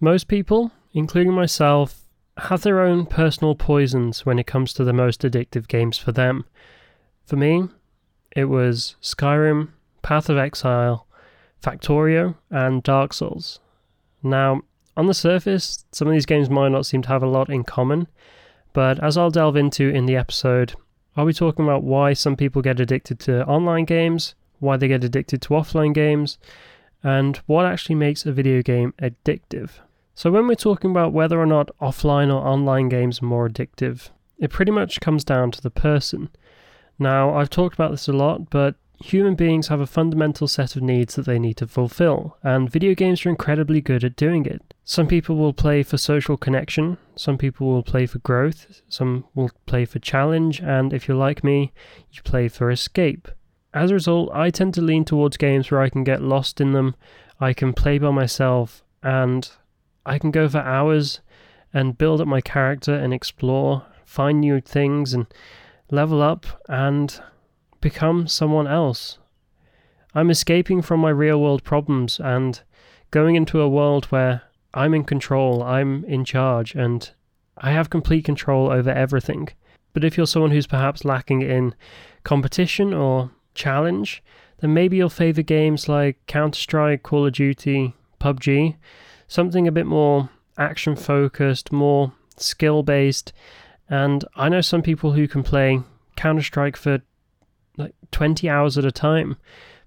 Most people, including myself, have their own personal poisons when it comes to the most addictive games for them. For me, it was Skyrim, Path of Exile, Factorio, and Dark Souls. Now, on the surface, some of these games might not seem to have a lot in common, but as I'll delve into in the episode, I'll be talking about why some people get addicted to online games, why they get addicted to offline games, and what actually makes a video game addictive. So when we're talking about whether or not offline or online games are more addictive, it pretty much comes down to the person. Now, I've talked about this a lot, but human beings have a fundamental set of needs that they need to fulfill, and video games are incredibly good at doing it. Some people will play for social connection, some people will play for growth, some will play for challenge, and if you're like me, you play for escape. As a result, I tend to lean towards games where I can get lost in them, I can play by myself, and I can go for hours and build up my character and explore, find new things and level up and become someone else. I'm escaping from my real world problems and going into a world where I'm in control, I'm in charge, and I have complete control over everything. But if you're someone who's perhaps lacking in competition or challenge, then maybe you'll favor games like Counter Strike, Call of Duty, PUBG, something a bit more action-focused, more skill-based. And I know some people who can play Counter Strike for like 20 hours at a time.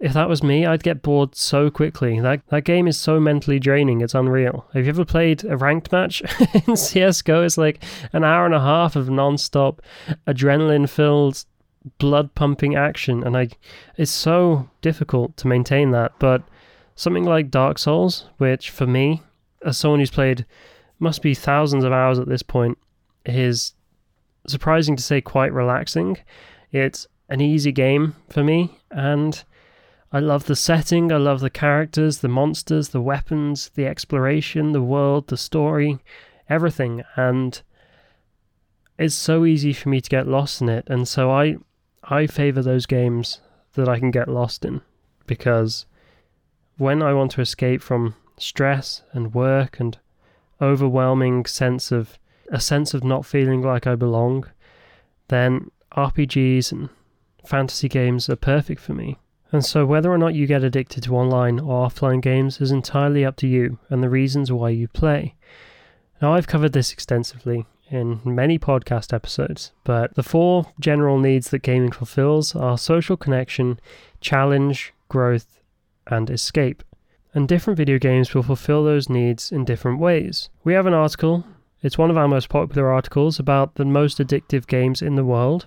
If that was me, I'd get bored so quickly. That game is so mentally draining, it's unreal. Have you ever played a ranked match in CSGO? It's like an hour and a half of non-stop, adrenaline-filled, blood-pumping action, and it's so difficult to maintain that, but something like Dark Souls, which for me, as someone who's played must be thousands of hours at this point, is, surprising to say, quite relaxing. It's an easy game for me, and I love the setting, I love the characters, the monsters, the weapons, the exploration, the world, the story, everything, and it's so easy for me to get lost in it, and so I favour those games that I can get lost in, because when I want to escape from stress and work and overwhelming sense of not feeling like I belong, then RPGs and fantasy games are perfect for me. And so whether or not you get addicted to online or offline games is entirely up to you and the reasons why you play. Now, I've covered this extensively in many podcast episodes, but the four general needs that gaming fulfills are social connection, challenge, growth, and escape. And different video games will fulfill those needs in different ways. We have an article, it's one of our most popular articles, about the most addictive games in the world.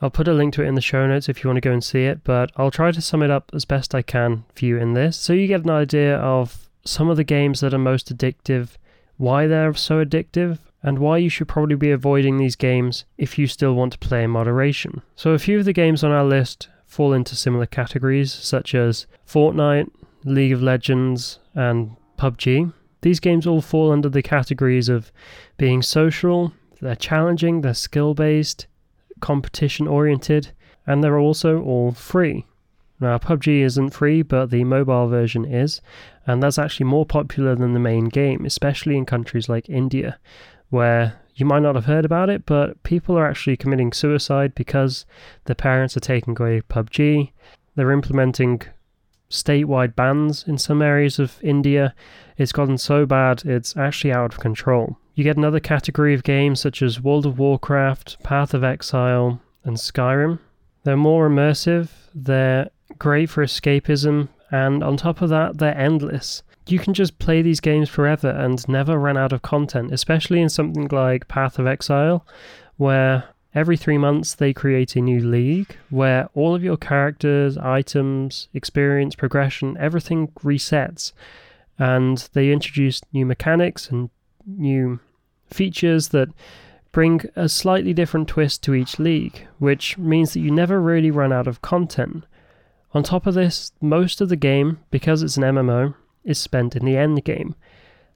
I'll put a link to it in the show notes if you want to go and see it, but I'll try to sum it up as best I can for you in this, so you get an idea of some of the games that are most addictive, why they're so addictive, and why you should probably be avoiding these games if you still want to play in moderation. So a few of the games on our list fall into similar categories, such as Fortnite, League of Legends, and PUBG. These games all fall under the categories of being social, they're challenging, they're skill-based, competition-oriented, and they're also all free. Now, PUBG isn't free, but the mobile version is, and that's actually more popular than the main game, especially in countries like India, where you might not have heard about it, but people are actually committing suicide because their parents are taking away PUBG. They're implementing statewide bans in some areas of India. It's gotten so bad, it's actually out of control. You get another category of games such as World of Warcraft, Path of Exile, and Skyrim. They're more immersive, they're great for escapism, and on top of that, they're endless. You can just play these games forever and never run out of content, especially in something like Path of Exile, where every 3 months they create a new league, where all of your characters, items, experience, progression, everything resets, and they introduce new mechanics and new features that bring a slightly different twist to each league, which means that you never really run out of content. On top of this, most of the game, because it's an MMO, is spent in the end game.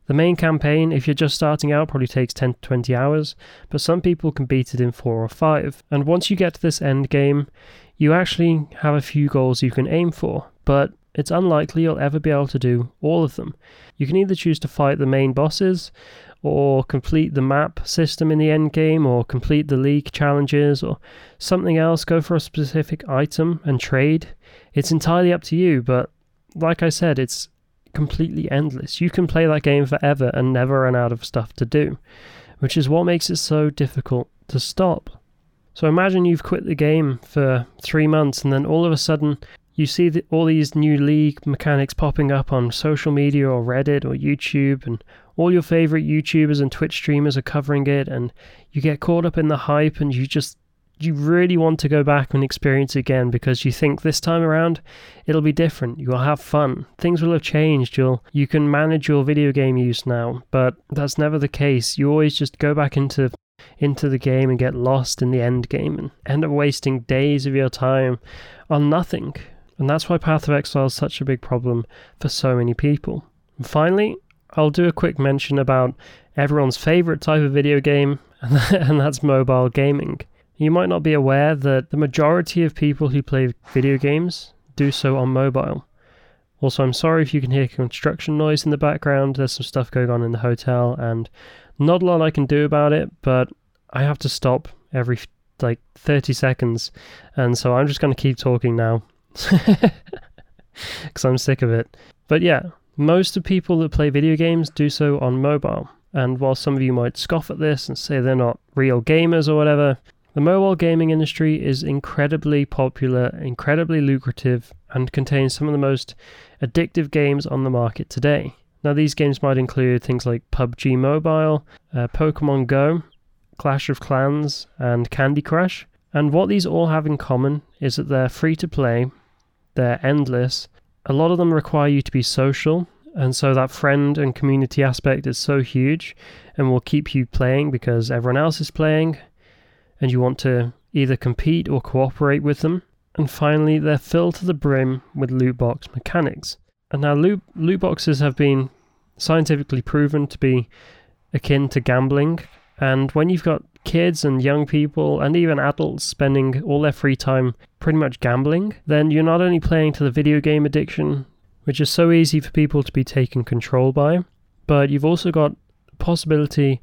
The main campaign, if you're just starting out, probably takes 10 to 20 hours, but some people can beat it in 4 or 5. And once you get to this end game, you actually have a few goals you can aim for, but it's unlikely you'll ever be able to do all of them. You can either choose to fight the main bosses, or complete the map system in the end game, or complete the league challenges, or something else, go for a specific item and trade. It's entirely up to you, but like I said, it's completely endless. You can play that game forever and never run out of stuff to do, which is what makes it so difficult to stop. So imagine you've quit the game for 3 months, and then all of a sudden you see all these new league mechanics popping up on social media or Reddit or YouTube, and all your favorite YouTubers and Twitch streamers are covering it, and you get caught up in the hype, and you really want to go back and experience it again, because you think this time around it'll be different, you'll have fun, things will have changed, you can manage your video game use now. But that's never the case. You always just go back into the game and get lost in the end game and end up wasting days of your time on nothing. And that's why Path of Exile is such a big problem for so many people. And finally, I'll do a quick mention about everyone's favorite type of video game, and that's mobile gaming. You might not be aware that the majority of people who play video games do so on mobile. Also, I'm sorry if you can hear construction noise in the background. There's some stuff going on in the hotel, and not a lot I can do about it, but I have to stop every 30 seconds, and so I'm just going to keep talking now because I'm sick of it. But yeah, most of people that play video games do so on mobile, and while some of you might scoff at this and say they're not real gamers or whatever, the mobile gaming industry is incredibly popular, incredibly lucrative, and contains some of the most addictive games on the market today. Now, these games might include things like PUBG Mobile, Pokémon Go, Clash of Clans, and Candy Crush. And what these all have in common is that they're free to play, they're endless, a lot of them require you to be social, and so that friend and community aspect is so huge and will keep you playing because everyone else is playing, and you want to either compete or cooperate with them. And finally, they're filled to the brim with loot box mechanics. And now loot boxes have been scientifically proven to be akin to gambling, and when you've got kids and young people and even adults spending all their free time pretty much gambling, then you're not only playing to the video game addiction, which is so easy for people to be taken control by, but you've also got the possibility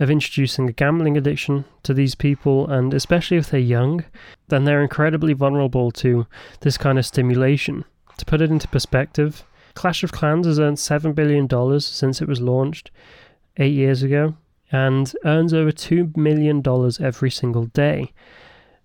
of introducing a gambling addiction to these people, and especially if they're young, then they're incredibly vulnerable to this kind of stimulation. To put it into perspective, Clash of Clans has earned $7 billion since it was launched 8 years ago, and earns over $2 million every single day.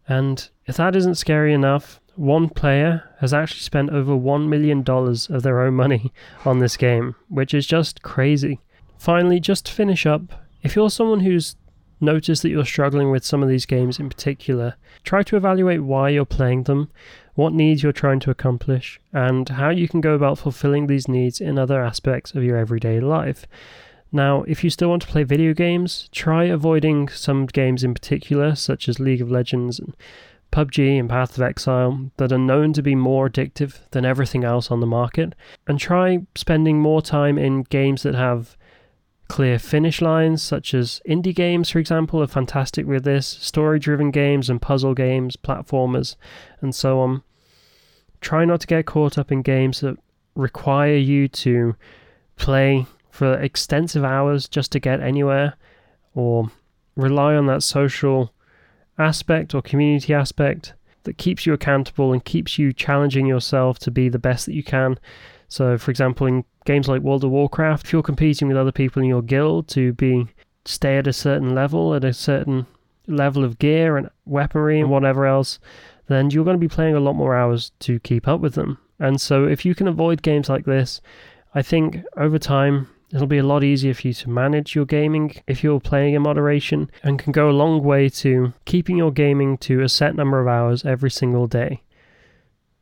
And if that isn't scary enough, one player has actually spent over $1 million of their own money on this game, which is just crazy. Finally, just to finish up, if you're someone who's noticed that you're struggling with some of these games in particular, try to evaluate why you're playing them, what needs you're trying to accomplish, and how you can go about fulfilling these needs in other aspects of your everyday life. Now, if you still want to play video games, try avoiding some games in particular, such as League of Legends and PUBG and Path of Exile, that are known to be more addictive than everything else on the market, and try spending more time in games that have clear finish lines, such as indie games, for example, are fantastic with this, story-driven games and puzzle games, platformers, and so on. Try not to get caught up in games that require you to play for extensive hours just to get anywhere, or rely on that social aspect or community aspect that keeps you accountable and keeps you challenging yourself to be the best that you can. So, for example, in games like World of Warcraft, if you're competing with other people in your guild to stay at a certain level, of gear and weaponry and whatever else, then you're going to be playing a lot more hours to keep up with them. And so if you can avoid games like this, I think over time it'll be a lot easier for you to manage your gaming if you're playing in moderation, and can go a long way to keeping your gaming to a set number of hours every single day.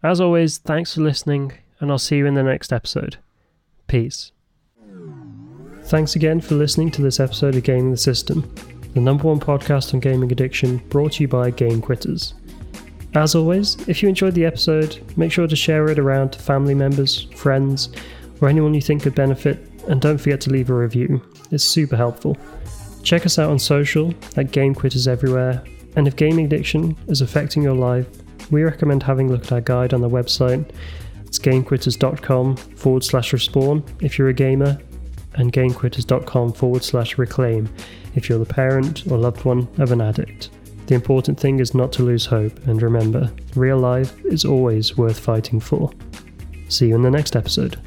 As always, thanks for listening, and I'll see you in the next episode. Peace. Thanks again for listening to this episode of Gaming the System, the #1 podcast on gaming addiction, brought to you by Game Quitters. As always, if you enjoyed the episode, make sure to share it around to family members, friends, or anyone you think could benefit, and don't forget to leave a review. It's super helpful. Check us out on social at Game Quitters everywhere, and if gaming addiction is affecting your life, we recommend having a look at our guide on the website It's gamequitters.com/respawn if you're a gamer, and gamequitters.com/reclaim if you're the parent or loved one of an addict. The important thing is not to lose hope, and remember, real life is always worth fighting for. See you in the next episode.